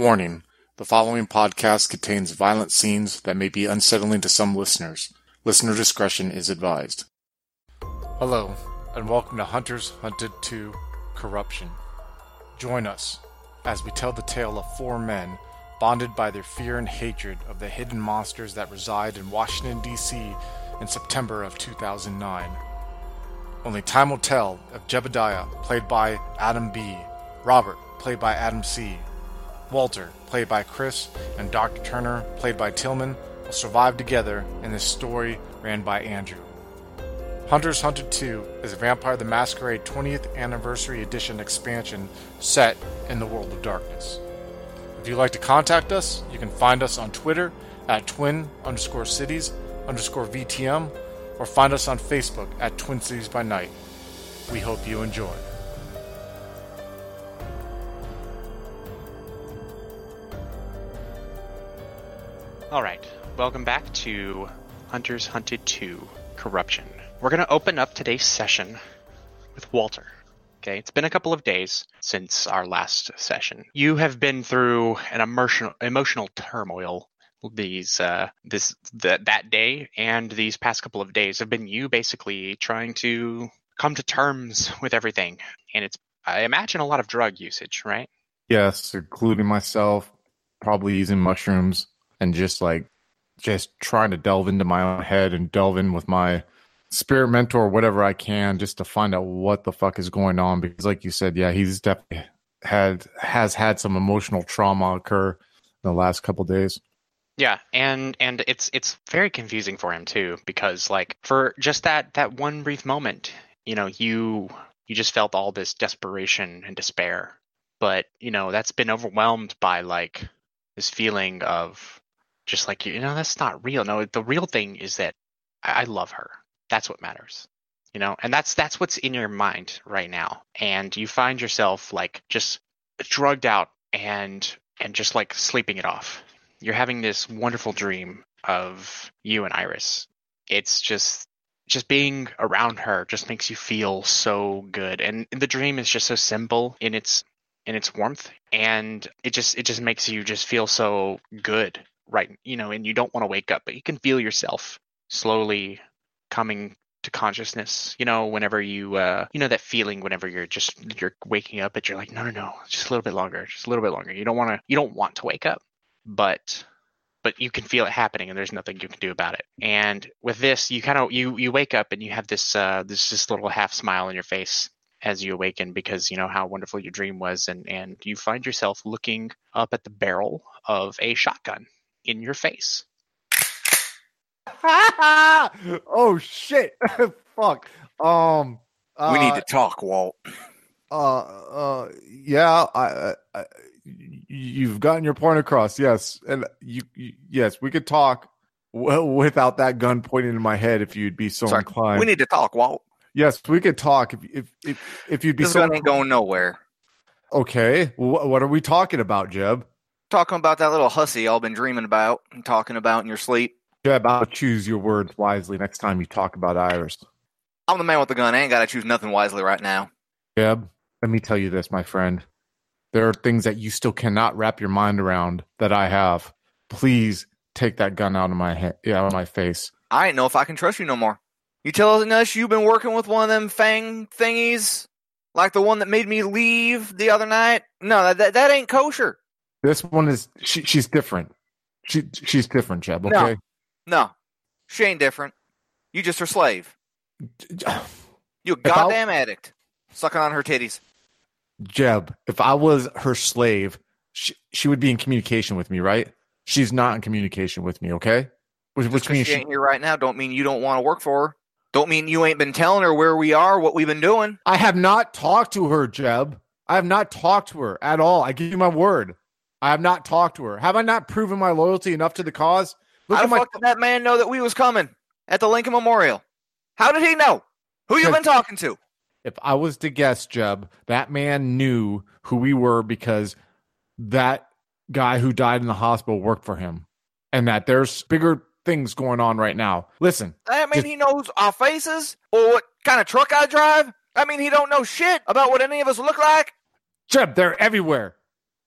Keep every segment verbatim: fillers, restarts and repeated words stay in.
Warning, the following podcast contains violent scenes that may be unsettling to some listeners. Listener discretion is advised. Hello, and welcome to Hunters Hunted two Corruption. Join us as we tell the tale of four men bonded by their fear and hatred of the hidden monsters that reside in Washington, D C in September of two thousand nine. Only time will tell if Jebediah, played by Adam B., Robert, played by Adam C., Walter, played by Chris, and Doctor Turner, played by Tillman, will survive together in this story ran by Andrew. Hunters Hunted two is a Vampire: The Masquerade twentieth Anniversary Edition expansion set in the World of Darkness. If you'd like to contact us, you can find us on Twitter at twin underscore cities underscore VTM, or find us on Facebook at Twin Cities by Night. We hope you enjoy. Alright, welcome back to Hunters Hunted two, Corruption. We're going to open up today's session with Walter. Okay, it's been a couple of days since our last session. You have been through an emotional emotional turmoil. These uh, this the, that day and these past couple of days have been you basically trying to come to terms with everything. And it's, I imagine, a lot of drug usage, right? Yes, including myself, probably using mushrooms. And just like, just trying to delve into my own head and delve in with my spirit mentor, whatever I can, just to find out what the fuck is going on. Because like you said, yeah, he's definitely had, has had some emotional trauma occur in the last couple of days. Yeah. And, and it's, it's very confusing for him too, because like for just that, that one brief moment, you know, you, you just felt all this desperation and despair, but you know, that's been overwhelmed by like this feeling of, just like, you know, that's not real. No, the real thing is that I love her. That's what matters, you know, and that's that's what's in your mind right now. And you find yourself like just drugged out and and just like sleeping it off. You're having this wonderful dream of you and Iris. It's just just being around her just makes you feel so good. And the dream is just so simple in its in its warmth. And it just it just makes you just feel so good. Right, you know, and you don't want to wake up, but you can feel yourself slowly coming to consciousness, you know, whenever you, uh, you know, that feeling whenever you're just, you're waking up, but you're like, no, no, no, just a little bit longer, just a little bit longer. You don't want to, you don't want to wake up, but, but you can feel it happening and there's nothing you can do about it. And with this, you kind of, you, you wake up and you have this, uh, this, this little half smile on your face as you awaken because you know how wonderful your dream was. And, and you find yourself looking up at the barrel of a shotgun in your face. Oh shit. Fuck. Um uh, we need to talk, Walt. Uh uh yeah, I, I you've gotten your point across. Yes. And you, you yes, we could talk well without that gun pointing in my head if you'd be so Sorry. inclined. We need to talk, Walt. Yes, we could talk if if if, if you'd be this so gun ain't going nowhere. Okay. Wh- what are we talking about, Jeb? Talking about that little hussy y'all been dreaming about and talking about in your sleep. You're about to choose your words wisely next time you talk about Iris. I'm the man with the gun. I ain't got to choose nothing wisely right now. Jeb, let me tell you this, my friend. There are things that you still cannot wrap your mind around that I have. Please take that gun out of my head, out of my face. I ain't know if I can trust you no more. You telling us you've been working with one of them fang thingies? Like the one that made me leave the other night? No, that that, that ain't kosher. This one is, she, she's different. She She's different, Jeb, okay? No, no, she ain't different. You just her slave. You a goddamn I, addict. Sucking on her titties. Jeb, if I was her slave, she, she would be in communication with me, right? She's not in communication with me, okay? Which, which means she ain't she, here right now don't mean you don't want to work for her. Don't mean you ain't been telling her where we are, what we've been doing. I have not talked to her, Jeb. I have not talked to her at all. I give you my word. I have not talked to her. Have I not proven my loyalty enough to the cause? Look How the my... fuck did that man know that we was coming at the Lincoln Memorial? How did he know? Who you been talking to? If I was to guess, Jeb, that man knew who we were because that guy who died in the hospital worked for him. And that there's bigger things going on right now. Listen. That mean just... he knows our faces or what kind of truck I drive? I mean, he don't know shit about what any of us look like? Jeb, they're everywhere.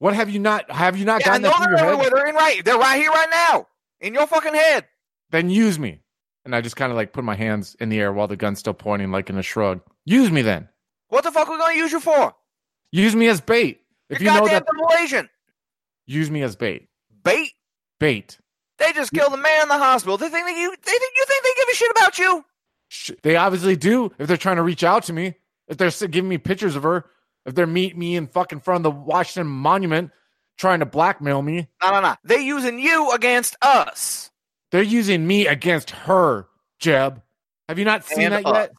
What have you not? Have you not yeah, gotten I know that through your head? They're in right. They're right here, right now, in your fucking head. Then use me. And I just kind of like put my hands in the air while the gun's still pointing, like in a shrug. Use me then. What the fuck are we gonna use you for? Use me as bait. If You're you know that Malaysian. Use me as bait. Bait. Bait. They just killed a man in the hospital. They think that you. They think you think they give a shit about you. They obviously do. If they're trying to reach out to me, if they're giving me pictures of her, if they're meeting me in fucking front of the Washington Monument, trying to blackmail me. No, no, no. They're using you against us. They're using me against her, Jeb. Have you not seen and that up. yet?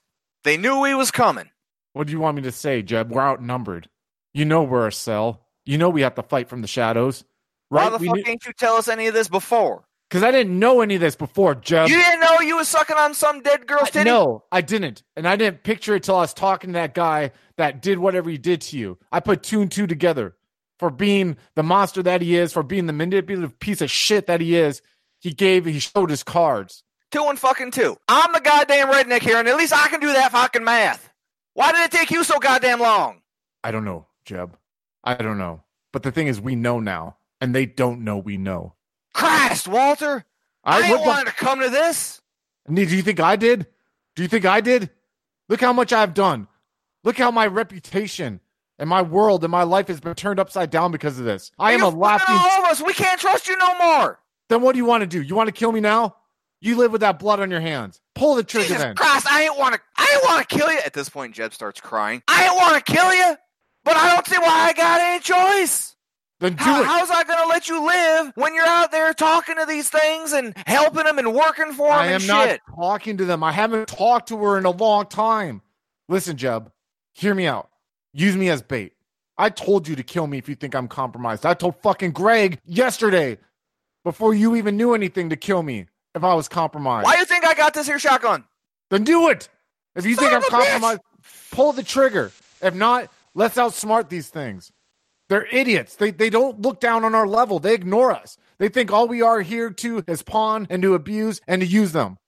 They knew we was coming. What do you want me to say, Jeb? We're outnumbered. You know we're a cell. You know we have to fight from the shadows. Right? Why the we fuck knew- didn't you tell us any of this before? Because I didn't know any of this before, Jeb. You didn't know you was sucking on some dead girl's titty? No, I didn't. And I didn't picture it till I was talking to that guy that did whatever he did to you. I put two and two together. For being the monster that he is, for being the manipulative piece of shit that he is, He gave, he showed his cards. Two and fucking two. I'm the goddamn redneck here, and at least I can do that fucking math. Why did it take you so goddamn long? I don't know, Jeb. I don't know. But the thing is, we know now, and they don't know we know. Christ, Walter! I, I ain't what, wanted to come to this. Do you think I did? Do you think I did? Look how much I've done. Look how my reputation and my world and my life has been turned upside down because of this. I am a laughing... all of us. We can't trust you no more. Then what do you want to do? You want to kill me now? You live with that blood on your hands. Pull the trigger, Jesus then. Christ, I ain't want to. I ain't want to kill you. At this point, Jeb starts crying. I ain't want to kill you, but I don't see why I got any choice. Then do How, it. How's I gonna let you live when you're out there talking to these things and helping them and working for them? I and am shit. not talking to them. I haven't talked to her in a long time. Listen, Jeb, hear me out. Use me as bait. I told you to kill me if you think I'm compromised. I told fucking Greg yesterday. Before you even knew anything to kill me if I was compromised. Why do you think I got this here shotgun? Then do it. If you Son think I'm compromised, bitch. Pull the trigger. If not, let's outsmart these things. They're idiots. They they don't look down on our level. They ignore us. They think all we are here to is pawn and to abuse and to use them.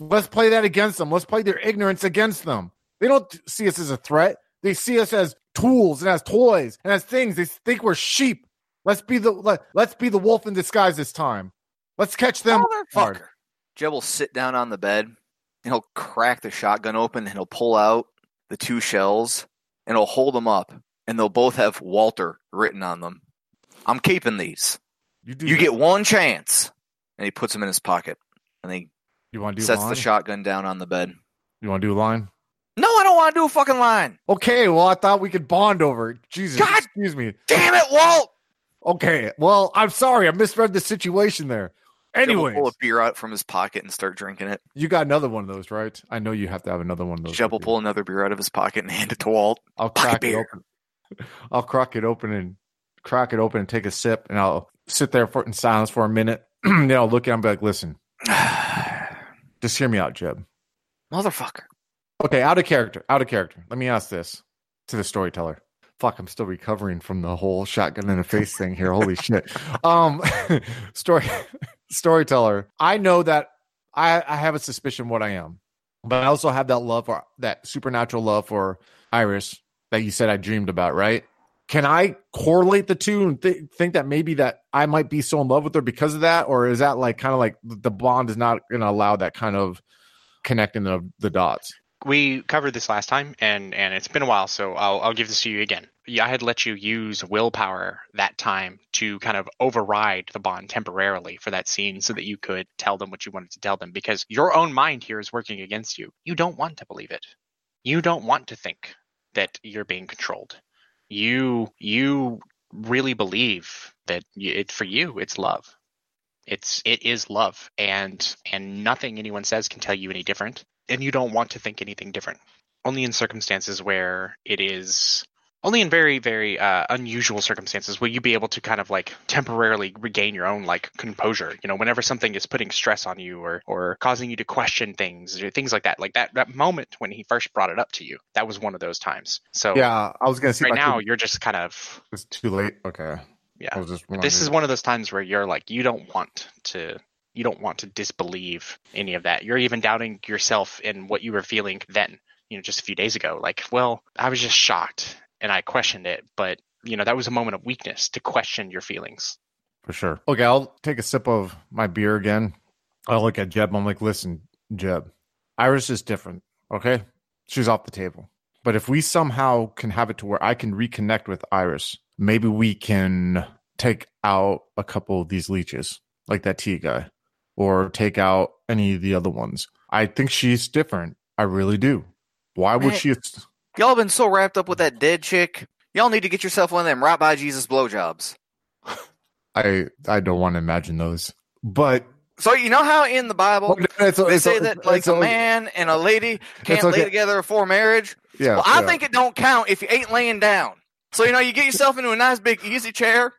Let's play that against them. Let's play their ignorance against them. They don't see us as a threat. They see us as tools and as toys and as things. They think we're sheep. Let's be the let, let's be the wolf in disguise this time. Let's catch them. Motherfucker. Jeb will sit down on the bed, and he'll crack the shotgun open, and he'll pull out the two shells, and he'll hold them up, and they'll both have Walter written on them. I'm keeping these. You, do you get one chance. And he puts them in his pocket, and he you want to do sets the shotgun down on the bed. You want to do a line? No, I don't want to do a fucking line. Okay, well, I thought we could bond over it. Jesus, God excuse me. Damn it, Walt! Okay, well, I'm sorry. I misread the situation there. Anyway, Jeb will pull a beer out from his pocket and start drinking it. You got another one of those, right? I know you have to have another one of those. Jeb will pull another beer out of his pocket and hand it to Walt. I'll crack it open. I'll crack it open and crack it open and take a sip, and I'll sit there for, in silence for a minute. Then I'll look at him and be like, listen, just hear me out, Jeb. Motherfucker. Okay, out of character. Out of character. Let me ask this to the storyteller. Fuck, I'm still recovering from the whole shotgun in the face thing here. Holy shit. Um, story, storyteller. I know that I, I have a suspicion what I am, but I also have that love for that supernatural love for Iris that you said I dreamed about, right? Can I correlate the two and th- think that maybe that I might be so in love with her because of that? Or is that like kind of like the bond is not going to allow that kind of connecting of the dots? We covered this last time, and, and it's been a while, so I'll I'll give this to you again. I had let you use willpower that time to kind of override the bond temporarily for that scene so that you could tell them what you wanted to tell them, because your own mind here is working against you. You don't want to believe it. You don't want to think that you're being controlled. You you really believe that it for you, it's love. It's it is love, and and nothing anyone says can tell you any different. And you don't want to think anything different. Only in circumstances where it is, only in very, very uh, unusual circumstances will you be able to kind of like temporarily regain your own like composure. You know, whenever something is putting stress on you or or causing you to question things or things like that. Like that that moment when he first brought it up to you, that was one of those times. So yeah, I was gonna say right now could... you're just kind of it's too late. Okay, yeah. Just this is one of those times where you're like you don't want to. You don't want to disbelieve any of that. You're even doubting yourself in what you were feeling then, you know, just a few days ago. Like, well, I was just shocked and I questioned it, but you know, that was a moment of weakness to question your feelings. For sure. Okay, I'll take a sip of my beer again. I'll look at Jeb. I'm like, listen, Jeb, Iris is different, okay? She's off the table. But if we somehow can have it to where I can reconnect with Iris, maybe we can take out a couple of these leeches, like that tea guy, or take out any of the other ones. I think she's different. I really do. Why would Man, she... Y'all been so wrapped up with that dead chick. Y'all need to get yourself one of them right by Jesus blowjobs. I I don't want to imagine those. But... So you know how in the Bible well, it's, they it's, say that like a man and a lady can't okay. lay together before marriage? Yeah, well, I yeah. think it don't count if you ain't laying down. So, you know, you get yourself into a nice big easy chair.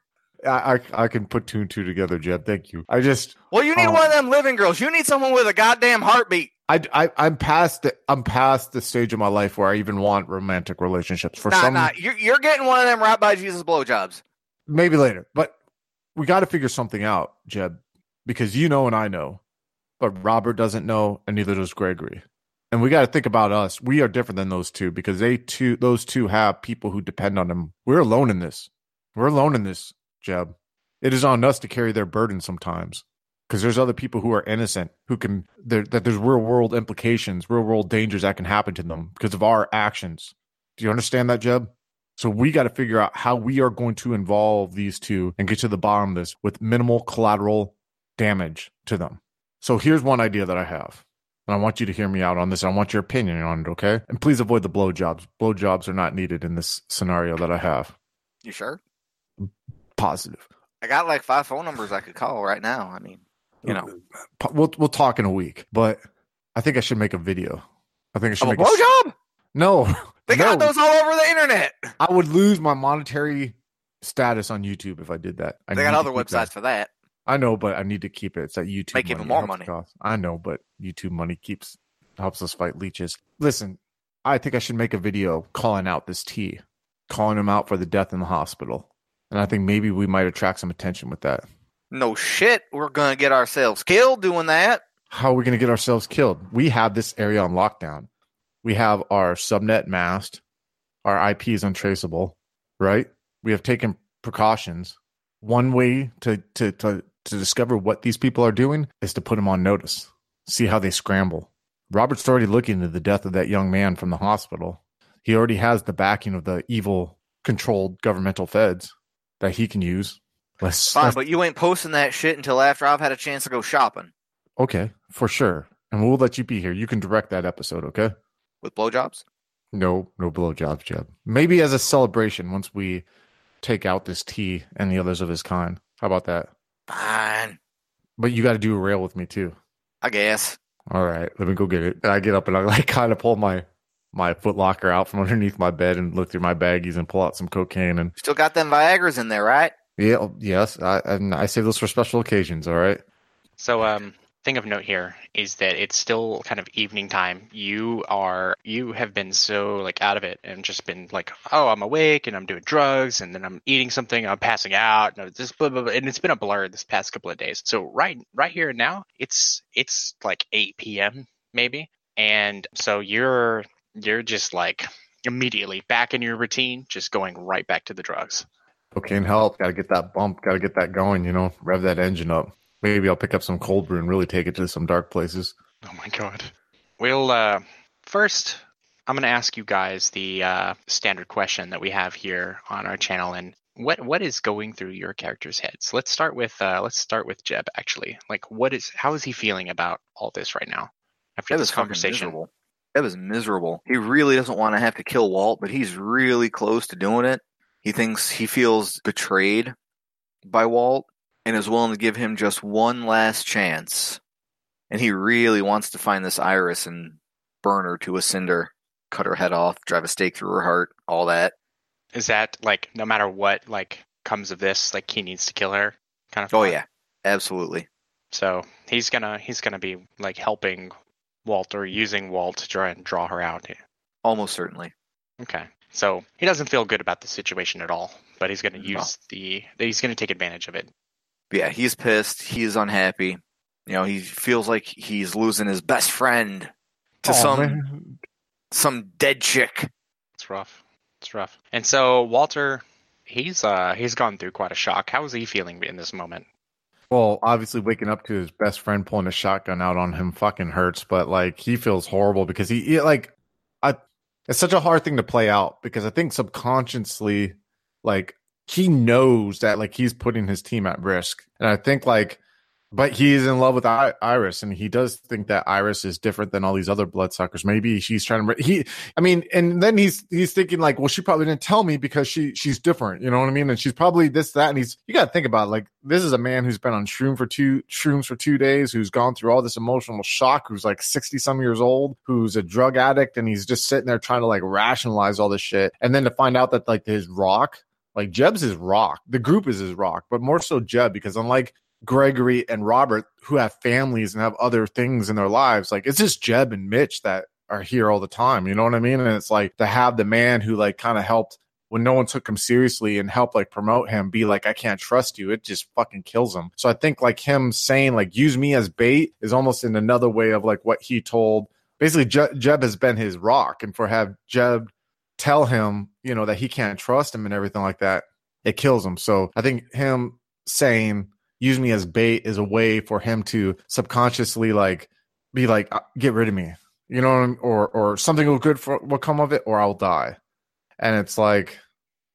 I, I, I can put two and two together, Jeb. Thank you. I just... Well, you need um, one of them living girls. You need someone with a goddamn heartbeat. I, I, I'm past the, I'm past the stage of my life where I even want romantic relationships. For nah, some, nah. You're, you're getting one of them right by Jesus blowjobs. Maybe later. But we got to figure something out, Jeb. Because you know and I know, but Robert doesn't know, and neither does Gregory. And we got to think about us. We are different than those two because they two, those two have people who depend on them. We're alone in this. We're alone in this, Jeb. It is on us to carry their burden sometimes because there's other people who are innocent who can that there's real world implications, real world dangers that can happen to them because of our actions. Do you understand that, Jeb? So we got to figure out how we are going to involve these two and get to the bottom of this with minimal collateral damage to them. So here's one idea that I have, and I want you to hear me out on this. I want your opinion on it, okay? And please avoid the blowjobs. Blowjobs are not needed in this scenario that I have. You sure? Positive. I got like five phone numbers I could call right now. I mean, you know, we'll we'll talk in a week. But I think I should make a video. I think I should oh, make a blowjob. A... No, they no. got those all over the internet. I would lose my monetary status on YouTube if I did that. I they got other websites that. for that. I know, but I need to keep it. It's that YouTube Make money. Even more money. I know, but YouTube money keeps helps us fight leeches. Listen, I think I should make a video calling out this T, calling him out for the death in the hospital. And I think maybe we might attract some attention with that. No shit. We're going to get ourselves killed doing that. How are we going to get ourselves killed? We have this area on lockdown. We have our subnet masked. Our I P is untraceable, right? We have taken precautions. One way to, to, to to discover what these people are doing is to put them on notice. See how they scramble. Robert's already looking into the death of that young man from the hospital. He already has the backing of the evil controlled governmental feds that he can use. Let's, Fine, let's... but you ain't posting that shit until after I've had a chance to go shopping. Okay, for sure. And we'll let you be here. You can direct that episode, okay? With blowjobs? No, no blowjobs, Jeb. Maybe as a celebration once we take out this T and the others of his kind. How about that? Fine. But you got to do a rail with me too. I guess. All right. Let me go get it. And I get up and I like kind of pull my, my Foot Locker out from underneath my bed and look through my baggies and pull out some cocaine. And still got them Viagras in there, right? Yeah. Yes. I, and I save those for special occasions. All right. So, um, thing of note here is that it's still kind of evening time. You are, you have been so like out of it and just been like, oh, I'm awake and I'm doing drugs and then I'm eating something, I'm passing out, and this blah, blah, blah. And it's been a blur this past couple of days. So right, right here and now, it's it's like eight p.m. maybe, and so you're you're just like immediately back in your routine, just going right back to the drugs. Cocaine help. Got to get that bump. Got to get that going. You know, rev that engine up. Maybe I'll pick up some cold brew and really take it to some dark places. Oh, my God. Well, uh, first, I'm going to ask you guys the uh, standard question that we have here on our channel. And what what is going through your characters' heads? Let's start with uh, let's start with Jeb, actually. Like, what is how is he feeling about all this right now? After this conversation. That was miserable. He really doesn't want to have to kill Walt, but he's really close to doing it. He thinks he feels betrayed by Walt and is willing to give him just one last chance. And he really wants to find this Iris and burn her to a cinder, cut her head off, drive a stake through her heart, all that. Is that, like, no matter what, like, comes of this, like, he needs to kill her kind of thing? Oh, yeah. Absolutely. So he's gonna he's gonna be, like, helping Walt or using Walt to try and draw her out. Almost certainly. Okay. So he doesn't feel good about the situation at all, but he's gonna use oh. the... He's gonna take advantage of it. Yeah, he's pissed. He's unhappy. You know, he feels like he's losing his best friend to oh, some man. some dead chick. It's rough. It's rough. And so Walter he's uh he's gone through quite a shock. How is he feeling in this moment? Well, obviously waking up to his best friend pulling a shotgun out on him fucking hurts, but like he feels horrible because he, he like I it's such a hard thing to play out because I think subconsciously like he knows that like he's putting his team at risk. And I think like but he's in love with I- Iris, and he does think that Iris is different than all these other bloodsuckers. Maybe she's trying to. He, I mean, and then he's he's thinking like, well, she probably didn't tell me because she she's different. You know what I mean? And she's probably this that. And he's you got to think about it, like this is a man who's been on shroom for two shrooms for two days, who's gone through all this emotional shock, who's like sixty some years old, who's a drug addict, and he's just sitting there trying to like rationalize all this shit, and then to find out that like his rock, like Jeb's his rock, the group is his rock, but more so Jeb because unlike Gregory and Robert, who have families and have other things in their lives, like it's just Jeb and Mitch that are here all the time, you know what I mean? And it's like to have the man who like kind of helped when no one took him seriously and helped like promote him be like, I can't trust you, it just fucking kills him. So I think like him saying like use me as bait is almost in another way of like what he told basically Je- Jeb has been his rock, and for have Jeb tell him, you know, that he can't trust him and everything like that, it kills him. So I think him saying use me as bait is a way for him to subconsciously like be like, get rid of me, you know, what I mean? or or something will good for, will come of it, or I'll die. And it's like,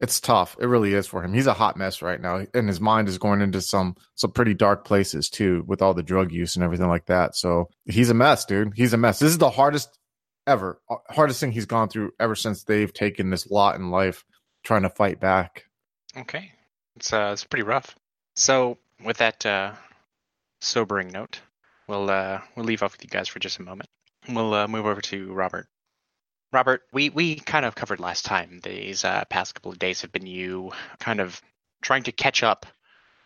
it's tough. It really is for him. He's a hot mess right now, and his mind is going into some some pretty dark places too, with all the drug use and everything like that. So he's a mess, dude. He's a mess. This is the hardest ever, hardest thing he's gone through ever since they've taken this lot in life, trying to fight back. Okay, it's uh, it's pretty rough. So. With that uh, sobering note, we'll uh, we'll leave off with you guys for just a moment. We'll uh, move over to Robert. Robert, we, we kind of covered last time. These uh, past couple of days have been you kind of trying to catch up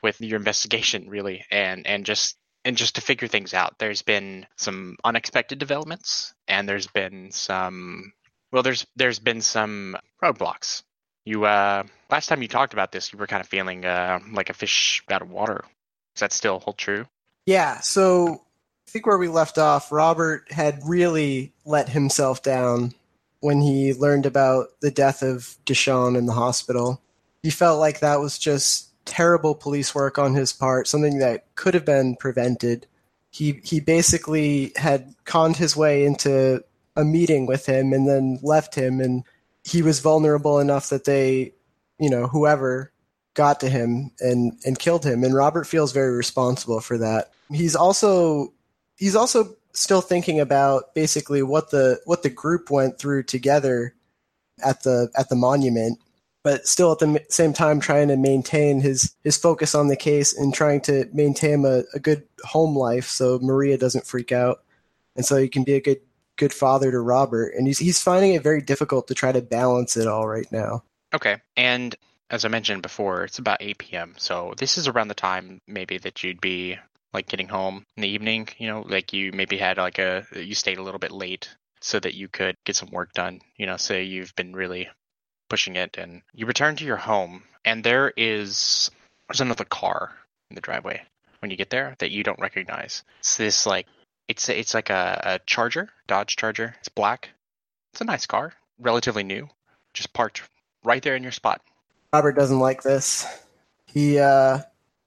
with your investigation, really, and, and just and just to figure things out. There's been some unexpected developments, and there's been some well, there's there's been some roadblocks. You uh, last time you talked about this, you were kind of feeling uh, like a fish out of water. Does that still hold true? Yeah. So I think where we left off, Robert had really let himself down when he learned about the death of Deshaun in the hospital. He felt like that was just terrible police work on his part, something that could have been prevented. He he basically had conned his way into a meeting with him and then left him, and he was vulnerable enough that they, you know, whoever got to him and, and killed him. And Robert feels very responsible for that. He's also he's also still thinking about basically what the what the group went through together at the at the monument, but still at the same time trying to maintain his, his focus on the case and trying to maintain a, a good home life so Maria doesn't freak out. And so he can be a good good father to Robert, and he's he's finding it very difficult to try to balance it all right now. Okay, and as I mentioned before, it's about eight p.m., so this is around the time maybe that you'd be like getting home in the evening, you know, like you maybe had like a, you stayed a little bit late so that you could get some work done, you know, so you've been really pushing it, and you return to your home, and there is, there's another car in the driveway when you get there that you don't recognize. It's this like It's it's like a, a Charger, Dodge Charger. It's black. It's a nice car, relatively new, just parked right there in your spot. Robert doesn't like this. He uh,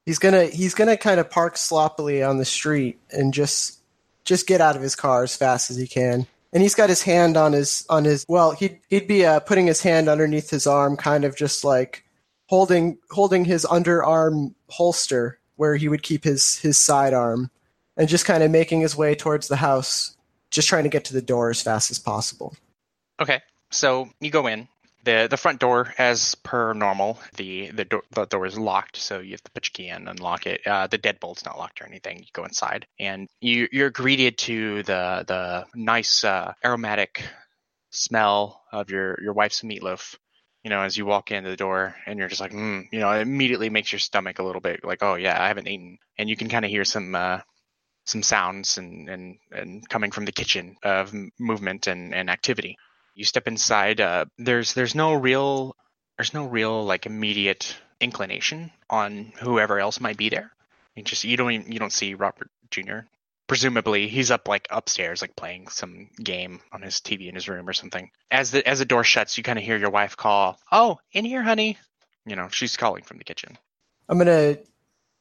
he's gonna he's gonna kind of park sloppily on the street and just just get out of his car as fast as he can. And he's got his hand on his on his well, he'd he'd be uh, putting his hand underneath his arm, kind of just like holding holding his underarm holster where he would keep his his sidearm. And just kind of making his way towards the house, just trying to get to the door as fast as possible. Okay, so you go in. The The front door, as per normal, the, the, do- the door is locked, so you have to put your key in, unlock it. Uh, the deadbolt's not locked or anything. You go inside, and you, you're greeted to the the nice uh, aromatic smell of your, your wife's meatloaf. You know, as you walk into the door, and you're just like, mm, you know, it immediately makes your stomach a little bit like, oh, yeah, I haven't eaten. And you can kind of hear some... Uh, some sounds and, and, and coming from the kitchen of movement and, and activity. You step inside. Uh, there's there's no real there's no real like immediate inclination on whoever else might be there. You just you don't even, you don't see Robert Junior Presumably he's up like upstairs like playing some game on his T V in his room or something. As the as the door shuts, you kind of hear your wife call, "Oh, in here, honey." you know, she's calling from the kitchen. I'm going to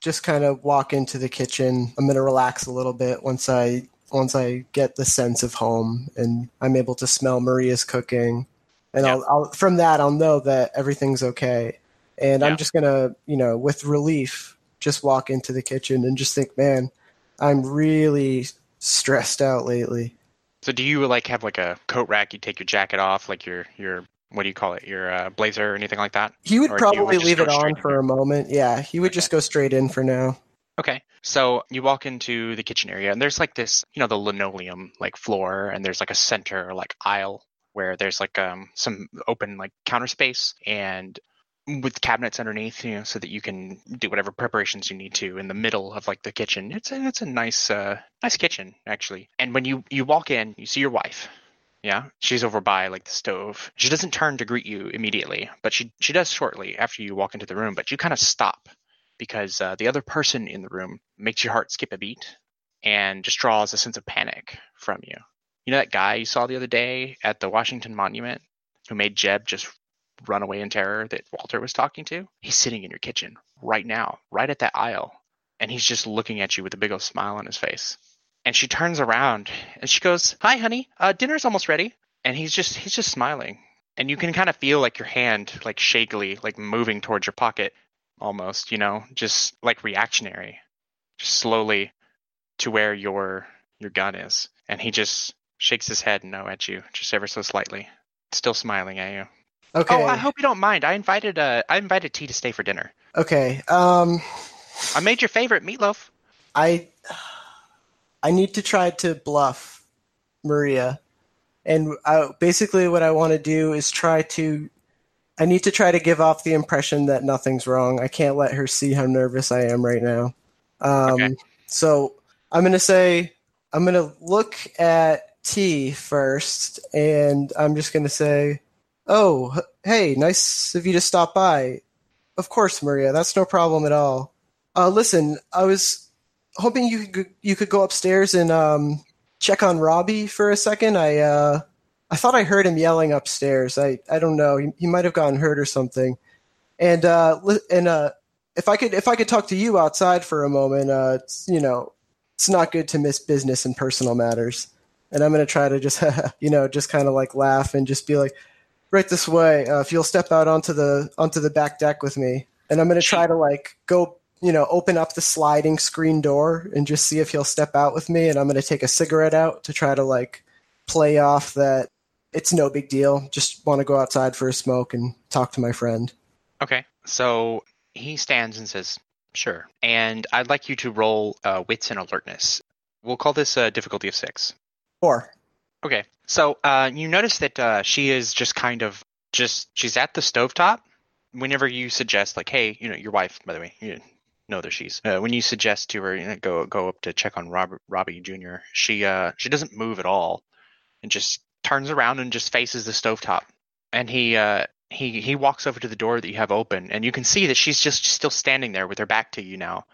just kind of walk into the kitchen. I'm going to relax a little bit once I once I get the sense of home and I'm able to smell Maria's cooking. And yeah. I'll, I'll from that, I'll know that everything's okay. And yeah. I'm just going to, you know, with relief, just walk into the kitchen and just think, man, I'm really stressed out lately. So do you, like, have, like, a coat rack? You take your jacket off, like, your, your what do you call it, your uh, blazer or anything like that? He would or probably would leave it on for a moment. Yeah, he would okay. just go straight in for now. Okay. So you walk into the kitchen area, and there's, like, this, you know, the linoleum, like, floor, and there's, like, a center, like, aisle where there's, like, um some open, like, counter space and with cabinets underneath, you know, so that you can do whatever preparations you need to in the middle of, like, the kitchen. It's a, it's a nice uh, nice kitchen, actually. And when you, you walk in, you see your wife. Yeah? She's over by, like, the stove. She doesn't turn to greet you immediately, but she, she does shortly after you walk into the room. But you kind of stop because uh, the other person in the room makes your heart skip a beat and just draws a sense of panic from you. You know that guy you saw the other day at the Washington Monument who made Jeb just run away in terror that Walter was talking to? He's sitting in your kitchen right now, right at that aisle, and he's just looking at you with a big old smile on his face. And she turns around and she goes, "Hi, honey, uh, dinner's almost ready." And he's just he's just smiling, and you can kind of feel like your hand, like shakily, like moving towards your pocket, almost, you know, just like reactionary, just slowly to where your your gun is. And he just shakes his head no at you, just ever so slightly, still smiling at you. Okay. Oh, I hope you don't mind. I invited uh, I invited T to stay for dinner. Okay. Um, I made your favorite meatloaf. I I need to try to bluff Maria, and I, basically what I want to do is try to. I need to try to give off the impression that nothing's wrong. I can't let her see how nervous I am right now. Um, okay. So I'm gonna say I'm gonna look at T first, and I'm just gonna say, "Oh, hey, nice of you to stop by." "Of course, Maria, that's no problem at all. Uh, listen, I was hoping you could, you could go upstairs and um, check on Robbie for a second. I uh, I thought I heard him yelling upstairs. I, I don't know. He, he might have gotten hurt or something. And uh, and uh, if I could if I could talk to you outside for a moment, uh, it's, you know, it's not good to miss business and personal matters." And I'm going to try to just, you know, just kind of like laugh and just be like, "Right this way. Uh, if you'll step out onto the onto the back deck with me," and I'm going to try to like go, you know, open up the sliding screen door and just see if he'll step out with me. And I'm going to take a cigarette out to try to like play off that it's no big deal. Just want to go outside for a smoke and talk to my friend. Okay, so he stands and says, "Sure," and I'd like you to roll uh, wits and alertness. We'll call this a difficulty of six. Four. Okay, so uh, you notice that uh, she is just kind of just she's at the stovetop. Whenever you suggest, like, "Hey, you know, your wife, by the way, you know that she's." Uh, when you suggest to her, you know, go go up to check on Robert, Robbie Junior, she uh, she doesn't move at all, and just turns around and just faces the stovetop. And he uh, he he walks over to the door that you have open, and you can see that she's just still standing there with her back to you now,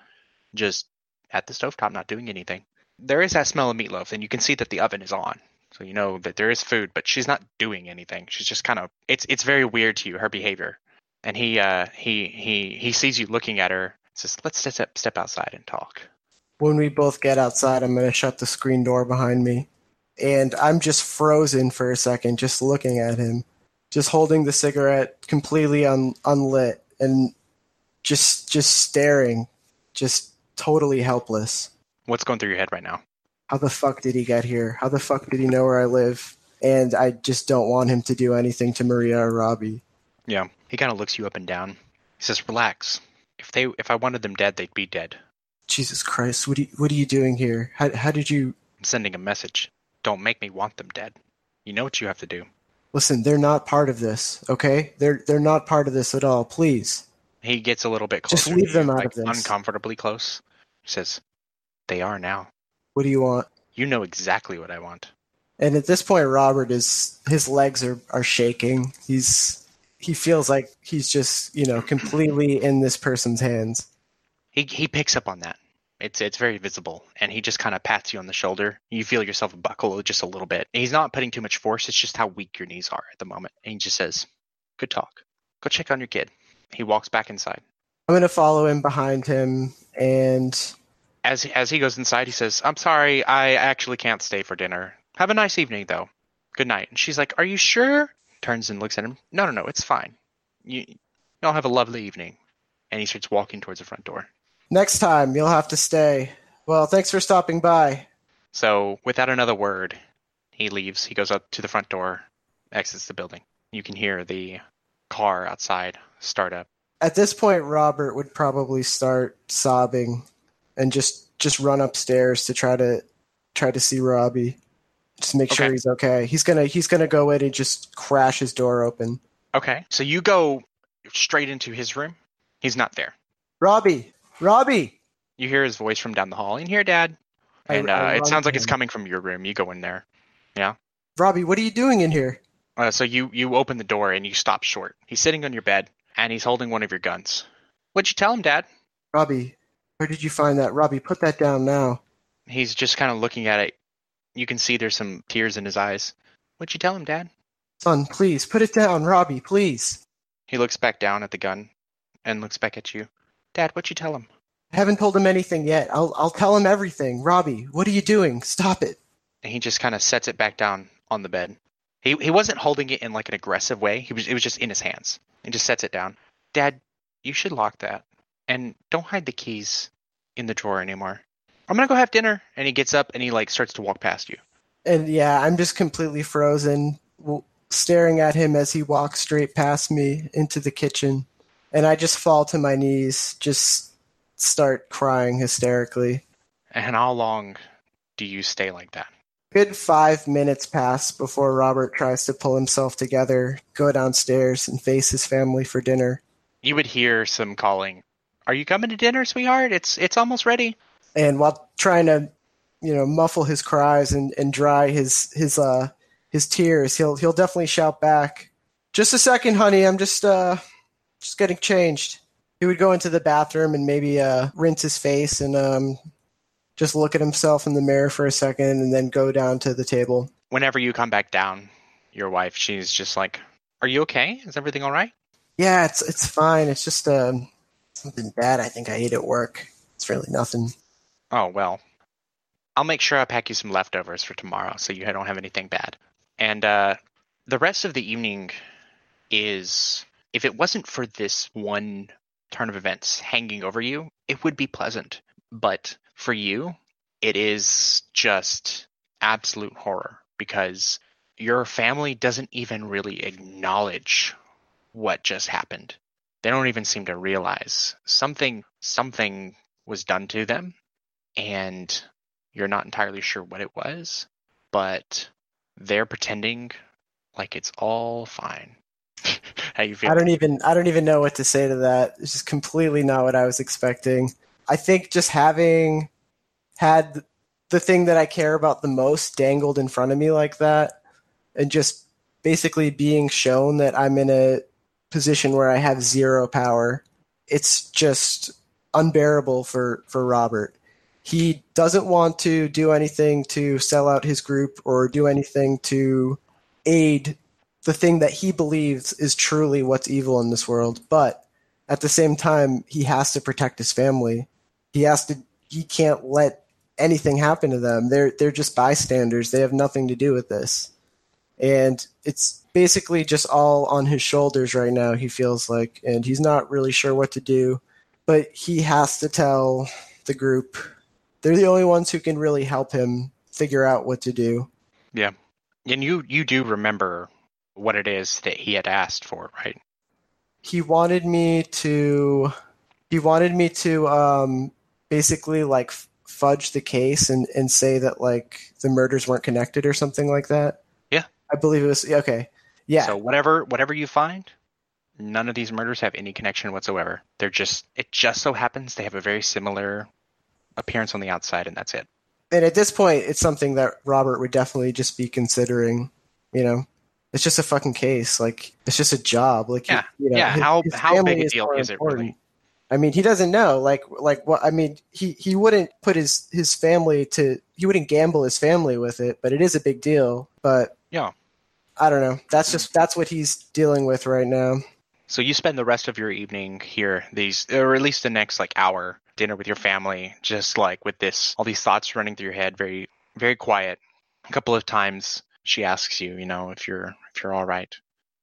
just at the stovetop, not doing anything. There is that smell of meatloaf, and you can see that the oven is on. So you know that there is food, but she's not doing anything. She's just kind of, it's it's very weird to you, her behavior. And he uh, he he he sees you looking at her, says, "Let's step step outside and talk." When we both get outside, I'm going to shut the screen door behind me. And I'm just frozen for a second, just looking at him, just holding the cigarette completely un- unlit and just just staring, just totally helpless. What's going through your head right now? How the fuck did he get here? How the fuck did he know where I live? And I just don't want him to do anything to Maria or Robbie. Yeah, he kind of looks you up and down. He says, "Relax. If they, if I wanted them dead, they'd be dead." Jesus Christ, what are you, what are you doing here? How, how did you... I'm sending a message. Don't make me want them dead. You know what you have to do. Listen, they're not part of this, okay? They're they're not part of this at all, please. He gets a little bit closer. Just leave them you, out like, of this. Uncomfortably close. He says, "They are now." What do you want? You know exactly what I want. And at this point, Robert is, his legs are, are shaking. He's, he feels like he's just, you know, completely in this person's hands. He he picks up on that. It's, it's very visible. And he just kind of pats you on the shoulder. You feel yourself buckle just a little bit. And he's not putting too much force. It's just how weak your knees are at the moment. And he just says, "Good talk. Go check on your kid." he walks back inside. I'm going to follow him behind him, and... As, as he goes inside, he says, I'm sorry, I actually can't stay for dinner. Have a nice evening, though. Good night. And she's like, are you sure? Turns and looks at him. No, no, no, it's fine. You, you'll have a lovely evening. And he starts walking towards the front door. Next time, you'll have to stay. Well, thanks for stopping by. So, without another word, he leaves. He goes up to the front door, exits the building. You can hear the car outside start up. At this point, Robert would probably start sobbing and just, just run upstairs to try to try to see Robbie. Just make sure he's okay. He's gonna he's gonna go in and just crash his door open. Okay. So you go straight into his room. He's not there. Robbie! Robbie! You hear his voice from down the hall. In here, Dad. And I, I uh, it sounds like him. It's coming from your room. You go in there. Yeah. Robbie, what are you doing in here? Uh, so you, you open the door and you stop short. He's sitting on your bed and he's holding one of your guns. What'd you tell him, Dad? Robbie, where did you find that? Robbie, put that down now. He's just kind of looking at it. You can see there's some tears in his eyes. What'd you tell him, Dad? Son, please, put it down. Robbie, please. He looks back down at the gun and looks back at you. Dad, what'd you tell him? I haven't told him anything yet. I'll I'll tell him everything. Robbie, what are you doing? Stop it. And he just kind of sets it back down on the bed. He he wasn't holding it in like an aggressive way. He was It was just in his hands. He just sets it down. Dad, you should lock that. And don't hide the keys in the drawer anymore. I'm going to go have dinner. And he gets up and he like starts to walk past you. And yeah, I'm just completely frozen, staring at him as he walks straight past me into the kitchen. And I just fall to my knees, just start crying hysterically. And how long do you stay like that? Good five minutes pass before Robert tries to pull himself together, go downstairs, and face his family for dinner. You would hear some calling, are you coming to dinner, sweetheart? It's it's almost ready. And while trying to, you know, muffle his cries and, and dry his his uh his tears, he'll he'll definitely shout back, "Just a second, honey. I'm just uh just getting changed." He would go into the bathroom and maybe uh rinse his face and um just look at himself in the mirror for a second and then go down to the table. Whenever you come back down, your wife, she's just like, "Are you okay? Is everything all right?" Yeah, it's it's fine. It's just um something bad. I think I ate at work. It's really nothing. Oh, well, I'll make sure I pack you some leftovers for tomorrow so you don't have anything bad. And uh, the rest of the evening is, if it wasn't for this one turn of events hanging over you, it would be pleasant. But for you, it is just absolute horror because your family doesn't even really acknowledge what just happened. They don't even seem to realize something, something was done to them. And you're not entirely sure what it was, but they're pretending like it's all fine. How you feel? I don't even I don't even know what to say to that. It's just completely not what I was expecting. I think just having had the thing that I care about the most dangled in front of me like that, and just basically being shown that I'm in a position where I have zero power, it's just unbearable for, for Robert. He doesn't want to do anything to sell out his group or do anything to aid the thing that he believes is truly what's evil in this world. But at the same time, he has to protect his family. He has to. He can't let anything happen to them. They're they're just bystanders. They have nothing to do with this. And it's basically just all on his shoulders right now, he feels like. And he's not really sure what to do. But he has to tell the group. They're the only ones who can really help him figure out what to do. Yeah. And you, you do remember what it is that he had asked for, right? He wanted me to, he wanted me to um, basically like fudge the case and, and say that like the murders weren't connected or something like that. Yeah. I believe it was. Okay. Yeah. So whatever, whatever you find, none of these murders have any connection whatsoever. They're just, it just so happens they have a very similar appearance on the outside, and that's it. And at this point, it's something that Robert would definitely just be considering. You know, it's just a fucking case. Like, it's just a job. Like, yeah, you, you know, yeah. His, how his how big a deal is it really? I mean, he doesn't know. Like, like what? Well, I mean, he, he wouldn't put his his family to. He wouldn't gamble his family with it, but it is a big deal. But yeah, I don't know. That's just that's what he's dealing with right now. So you spend the rest of your evening here, these, or at least the next like hour, dinner with your family, just like with this, all these thoughts running through your head, very, very quiet. A couple of times she asks you, you know, if you're, if you're all right,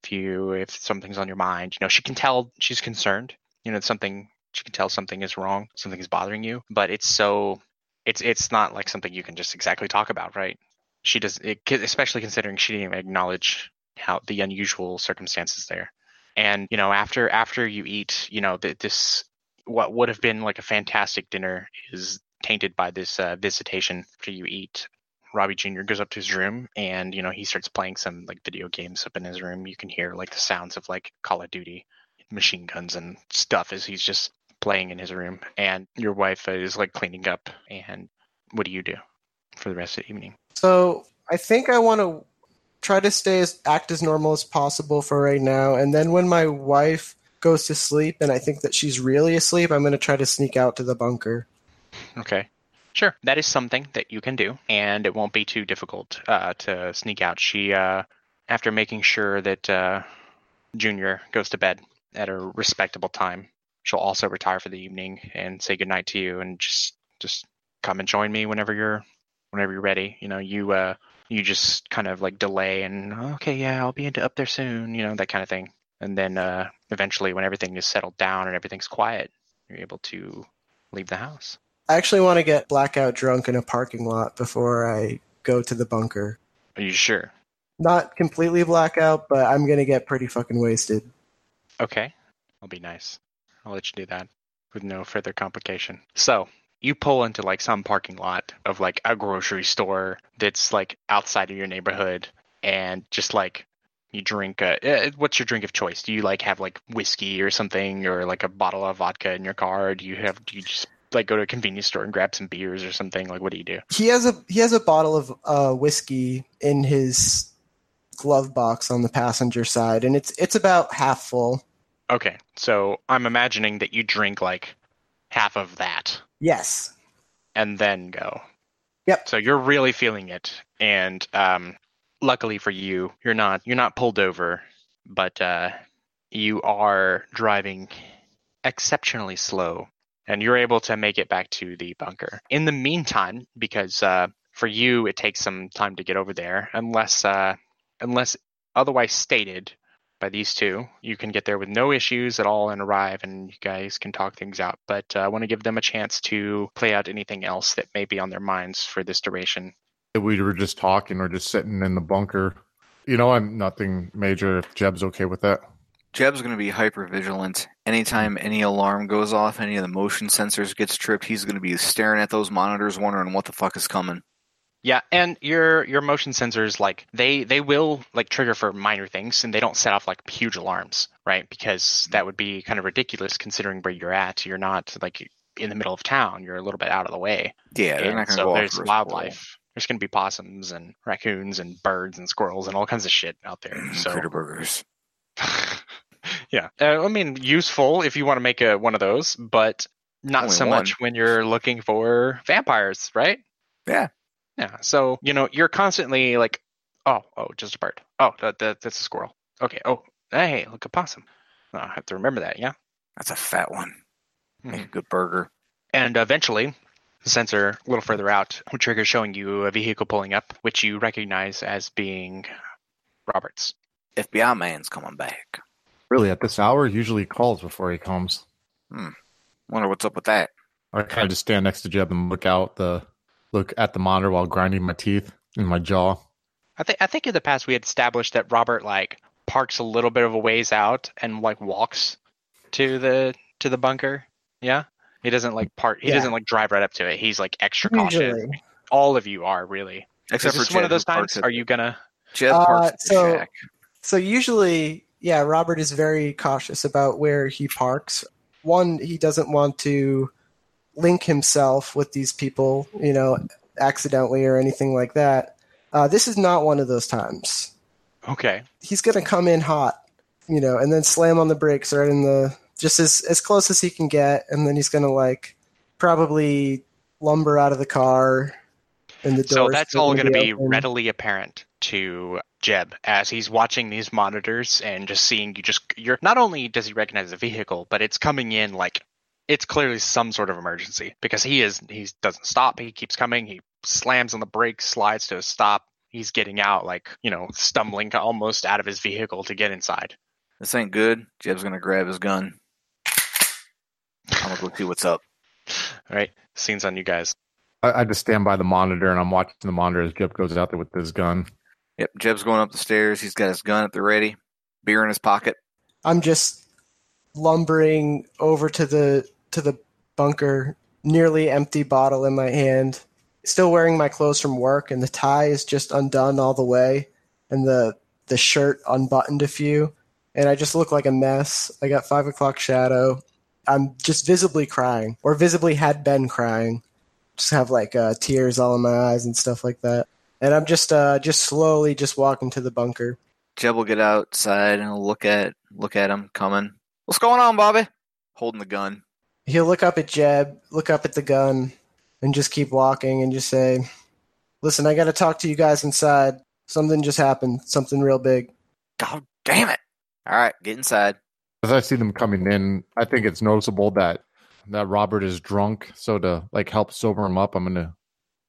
if you, if something's on your mind, you know, she can tell she's concerned, you know, something, she can tell something is wrong, something is bothering you, but it's so, it's, it's not like something you can just exactly talk about, right? She does, it, especially considering she didn't even acknowledge how the unusual circumstances there. And, you know, after after you eat, you know, th- this what would have been like a fantastic dinner is tainted by this uh, visitation. After you eat, Robbie Junior goes up to his room and, you know, he starts playing some like video games up in his room. You can hear like the sounds of like Call of Duty, machine guns and stuff as he's just playing in his room. And your wife is like cleaning up. And what do you do for the rest of the evening? So I think I want to try to stay as act as normal as possible for right now. And then when my wife goes to sleep and I think that she's really asleep, I'm going to try to sneak out to the bunker. Okay, sure. That is something that you can do, and it won't be too difficult uh, to sneak out. She, uh, after making sure that uh, Junior goes to bed at a respectable time, she'll also retire for the evening and say goodnight to you and just, just come and join me whenever you're, whenever you're ready. You know, you, uh, You just kind of like delay and, okay, yeah, I'll be into up there soon, you know, that kind of thing. And then uh, eventually when everything is settled down and everything's quiet, you're able to leave the house. I actually want to get blackout drunk in a parking lot before I go to the bunker. Are you sure? Not completely blackout, but I'm going to get pretty fucking wasted. Okay. That'll be nice. I'll let you do that with no further complication. So you pull into like some parking lot of like a grocery store that's like outside of your neighborhood, and just like you drink a, what's your drink of choice? Do you like have like whiskey or something, or like a bottle of vodka in your car? Do you have, do you just like go to a convenience store and grab some beers or something? Like, what do you do? He has a, he has a bottle of uh, whiskey in his glove box on the passenger side, and it's, it's about half full. Okay. So I'm imagining that you drink like half of that. Yes. And then go. Yep. So you're really feeling it. And um, luckily for you, you're not you're not pulled over, but uh, you are driving exceptionally slow, and you're able to make it back to the bunker. In the meantime, because uh, for you, it takes some time to get over there, unless uh, unless otherwise stated by these two, you can get there with no issues at all and arrive, and you guys can talk things out. But uh, I want to give them a chance to play out anything else that may be on their minds for this duration. We were just talking, or just sitting in the bunker. You know, I'm nothing major if Jeb's okay with that. Jeb's going to be hyper-vigilant. Anytime any alarm goes off, any of the motion sensors gets tripped, he's going to be staring at those monitors wondering what the fuck is coming. Yeah, and your your motion sensors, like, they, they will, like, trigger for minor things, and they don't set off, like, huge alarms, right? Because that would be kind of ridiculous considering where you're at. You're not, like, in the middle of town. You're a little bit out of the way. Yeah, they're and not going to so go off. There's wildlife. There's going to be possums and raccoons and birds and squirrels and all kinds of shit out there. Mm, so critter burgers. Yeah. Uh, I mean, useful if you want to make a, one of those, but not Only so one. much when you're looking for vampires, right? Yeah. Yeah, so, you know, you're constantly like, oh, oh, just a bird. Oh, that, that that's a squirrel. Okay, oh, hey, look, a possum. Oh, I have to remember that, yeah? That's a fat one. Mm-hmm. Make a good burger. And eventually, the sensor, a little further out, will trigger showing you a vehicle pulling up, which you recognize as being Roberts. F B I man's coming back. Really, at this hour, usually he calls before he comes. Hmm. Wonder what's up with that. I kind of just stand next to Jeb and look out the... look at the monitor while grinding my teeth and my jaw. I think I think in the past we had established that Robert like parks a little bit of a ways out and like walks to the to the bunker. Yeah, he doesn't like park. He yeah. doesn't like drive right up to it. He's like extra cautious. Usually. All of you are really, except for one of those times. Are you gonna? Jeb parks uh, so, the shack. So usually, yeah, Robert is very cautious about where he parks. One, he doesn't want to link himself with these people, you know, accidentally or anything like that. Uh, this is not one of those times. Okay. He's going to come in hot, you know, and then slam on the brakes right in the, just as, as close as he can get. And then he's going to like probably lumber out of the car. And the doors. So that's all going to be readily apparent to Jeb as he's watching these monitors and just seeing you just you're not only does he recognize the vehicle, but it's coming in like it's clearly some sort of emergency because he is he doesn't stop. He keeps coming. He slams on the brakes, slides to a stop. He's getting out, like, you know, stumbling almost out of his vehicle to get inside. This ain't good. Jeb's going to grab his gun. I'm going to go see what's up. All right. Scene's on you guys. I, I just stand by the monitor, and I'm watching the monitor as Jeb goes out there with his gun. Yep. Jeb's going up the stairs. He's got his gun at the ready, beer in his pocket. I'm just lumbering over to the to the bunker, nearly empty bottle in my hand. Still wearing my clothes from work, and the tie is just undone all the way, and the the shirt unbuttoned a few, and I just look like a mess. I got five o'clock shadow. I'm just visibly crying, or visibly had been crying. Just have like uh, tears all in my eyes and stuff like that. And I'm just uh, just slowly just walking to the bunker. Jeb will get outside and look at look at him coming. What's going on, Bobby? Holding the gun. He'll look up at Jeb, look up at the gun. And just keep walking and just say, listen, I got to talk to you guys inside. Something just happened. Something real big. God damn it. All right, get inside. As I see them coming in, I think it's noticeable that that Robert is drunk. So to like help sober him up, I'm going to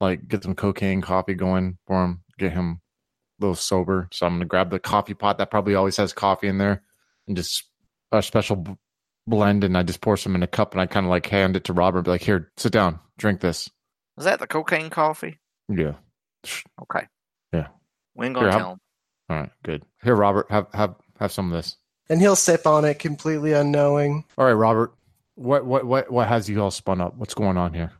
like get some cocaine coffee going for him, get him a little sober. So I'm going to grab the coffee pot that probably always has coffee in there and just a special b- blend. And I just pour some in a cup and I kind of like hand it to Robert and be like, here, sit down. Drink this. Is that the cocaine coffee? Yeah. Okay. Yeah. We ain't gonna tell him. All right, good. Here, Robert, have have have some of this. And he'll sip on it completely unknowing. All right, Robert. What what what what has you all spun up? What's going on here?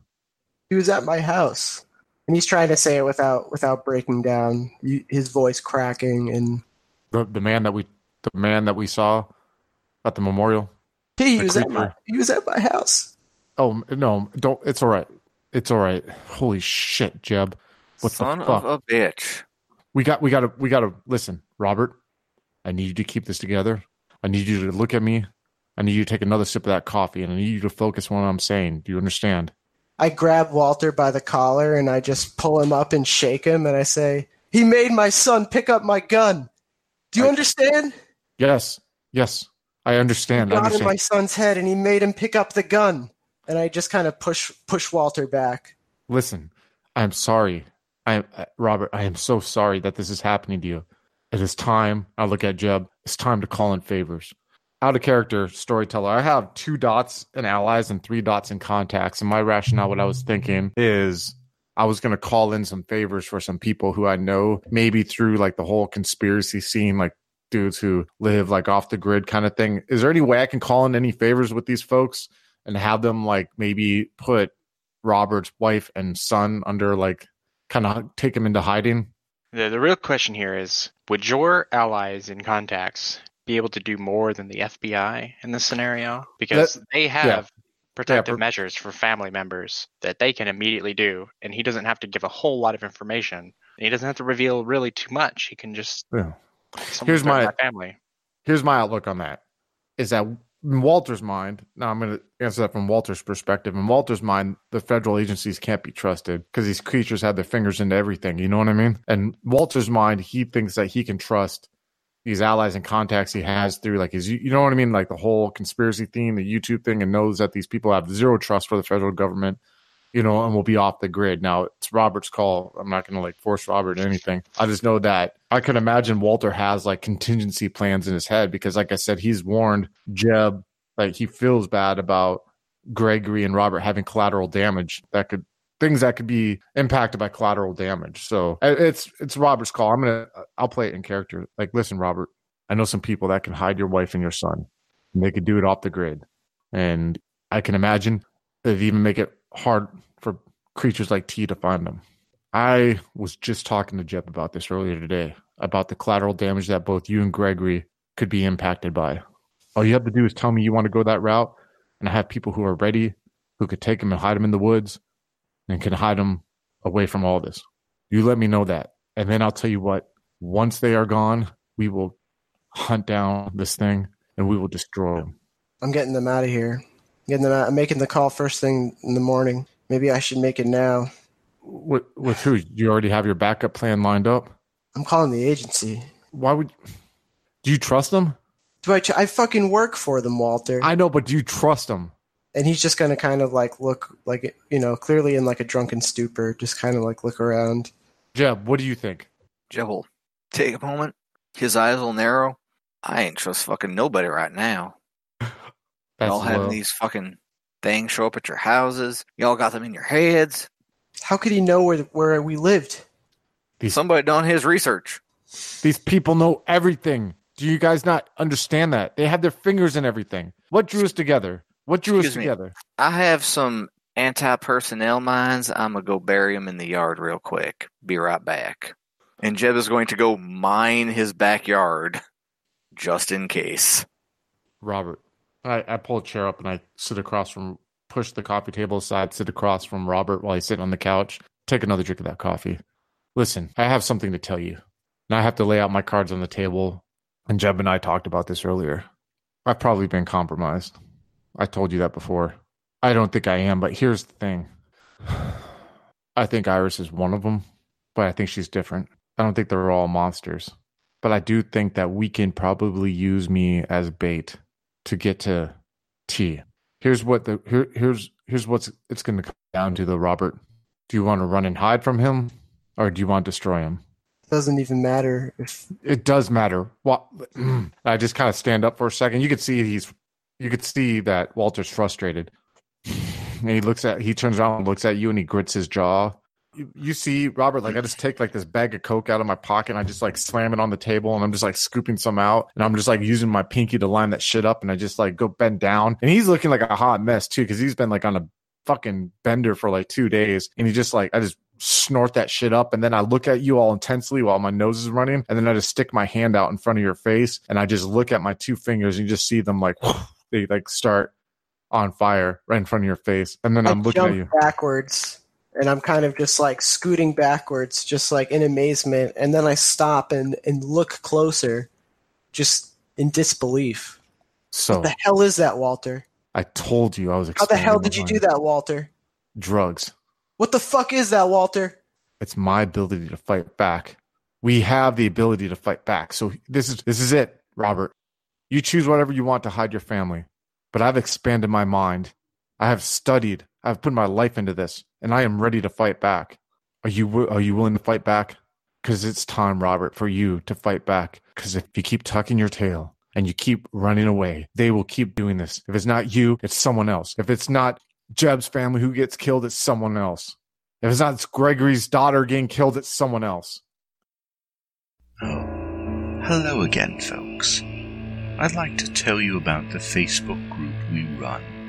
He was at my house. And he's trying to say it without without breaking down, his voice cracking and the the man that we the man that we saw at the memorial. He the was creeper. at my he was at my house. Oh, no, don't. It's all right. It's all right. Holy shit, Jeb. What Son the fuck? of a bitch. We got, we got to, we got to, listen, Robert, I need you to keep this together. I need you to look at me. I need you to take another sip of that coffee, and I need you to focus on what I'm saying. Do you understand? I grab Walter by the collar, and I just pull him up and shake him, and I say, he made my son pick up my gun. Do you I, understand? Yes, yes, I understand. He got I understand. in my son's head, and he made him pick up the gun. And I just kind of push push Walter back. Listen, I'm sorry. I, I Robert, I am so sorry that this is happening to you. It is time. I look at Jeb. It's time to call in favors. Out of character, storyteller. I have two dots in allies and three dots in contacts. And my rationale, what I was thinking is I was going to call in some favors for some people who I know, maybe through like the whole conspiracy scene, like dudes who live like off the grid kind of thing. Is there any way I can call in any favors with these folks? And have them like maybe put Robert's wife and son under like kind of take him into hiding. The, the real question here is, would your allies and contacts be able to do more than the F B I in this scenario? Because that, they have yeah. protective yeah, per- measures for family members that they can immediately do. And he doesn't have to give a whole lot of information. And he doesn't have to reveal really too much. He can just. Yeah. Here's my, my family. Here's my outlook on that is that. In Walter's mind, now I'm going to answer that from Walter's perspective. In Walter's mind, the federal agencies can't be trusted because these creatures have their fingers into everything. You know what I mean? And Walter's mind, he thinks that he can trust these allies and contacts he has through like his, you know what I mean? Like the whole conspiracy theme, the YouTube thing, and knows that these people have zero trust for the federal government, you know, and will be off the grid. Now it's Robert's call. I'm not going to like force Robert or anything. I just know that I can imagine Walter has like contingency plans in his head because like I said, he's warned Jeb, like he feels bad about Gregory and Robert having collateral damage that could things that could be impacted by collateral damage. So it's, it's Robert's call. I'm going to, I'll play it in character. Like, listen, Robert, I know some people that can hide your wife and your son and they could do it off the grid. And I can imagine they've even make it hard for creatures like T to find them. I was just talking to Jeb about this earlier today, about the collateral damage that both you and Gregory could be impacted by. All you have to do is tell me you want to go that route, and I have people who are ready, who could take them and hide them in the woods, and can hide them away from all this. You let me know that, and then I'll tell you what. Once they are gone, we will hunt down this thing, and we will destroy them. I'm getting them out of here. Getting them out. I'm making the call first thing in the morning. Maybe I should make it now. With, with who? Do you already have your backup plan lined up? I'm calling the agency. Why would... Do you trust them? Do I, tr- I fucking work for them, Walter. I know, but do you trust them? And he's just going to kind of like look like, you know, clearly in like a drunken stupor, just kind of like look around. Jeb, what do you think? Jeb will take a moment. His eyes will narrow. I ain't trust fucking nobody right now. Y'all having these fucking things show up at your houses. Y'all got them in your heads. How could he know where where we lived? These, Somebody done his research. These people know everything. Do you guys not understand that? They have their fingers in everything. What drew us together? What drew Excuse us together? Me. I have some anti-personnel mines. I'm going to go bury them in the yard real quick. Be right back. And Jeb is going to go mine his backyard just in case. Robert. I, I pull a chair up and I sit across from, push the coffee table aside, sit across from Robert while he's sitting on the couch. Take another drink of that coffee. Listen, I have something to tell you. And I have to lay out my cards on the table. And Jeb and I talked about this earlier. I've probably been compromised. I told you that before. I don't think I am, but here's the thing. I think Iris is one of them, but I think she's different. I don't think they're all monsters. But I do think that we can probably use me as bait to get to T. Here's what the here, here's here's what's it's going to come down to, though, Robert. Do you want to run and hide from him, or do you want to destroy him? It doesn't even matter. If... It does matter. Well, I just kind of stand up for a second. You could see he's you could see that Walter's frustrated, and he looks at he turns around and looks at you, and he grits his jaw. You, you see, Robert, like I just take like this bag of Coke out of my pocket and I just like slam it on the table and I'm just like scooping some out and I'm just like using my pinky to line that shit up and I just like go bend down and he's looking like a hot mess too because he's been like on a fucking bender for like two days and he just like I just snort that shit up and then I look at you all intensely while my nose is running and then I just stick my hand out in front of your face and I just look at my two fingers and you just see them like they like start on fire right in front of your face and then I I'm looking at you backwards. And I'm kind of just like scooting backwards, just like in amazement. And then I stop and, and look closer, just in disbelief. So what the hell is that, Walter? I told you I was expanding. How the hell did you do that, Walter? Drugs. What the fuck is that, Walter? It's my ability to fight back. We have the ability to fight back. So this is this is it, Robert. You choose whatever you want to hide your family. But I've expanded my mind. I have studied. I've put my life into this, and I am ready to fight back. Are you are you willing to fight back? Because it's time, Robert, for you to fight back. Because if you keep tucking your tail and you keep running away, they will keep doing this. If it's not you, it's someone else. If it's not Jeb's family who gets killed, it's someone else. If it's not Gregory's daughter getting killed, it's someone else. Oh, hello again, folks. I'd like to tell you about the Facebook group we run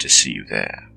to see you there.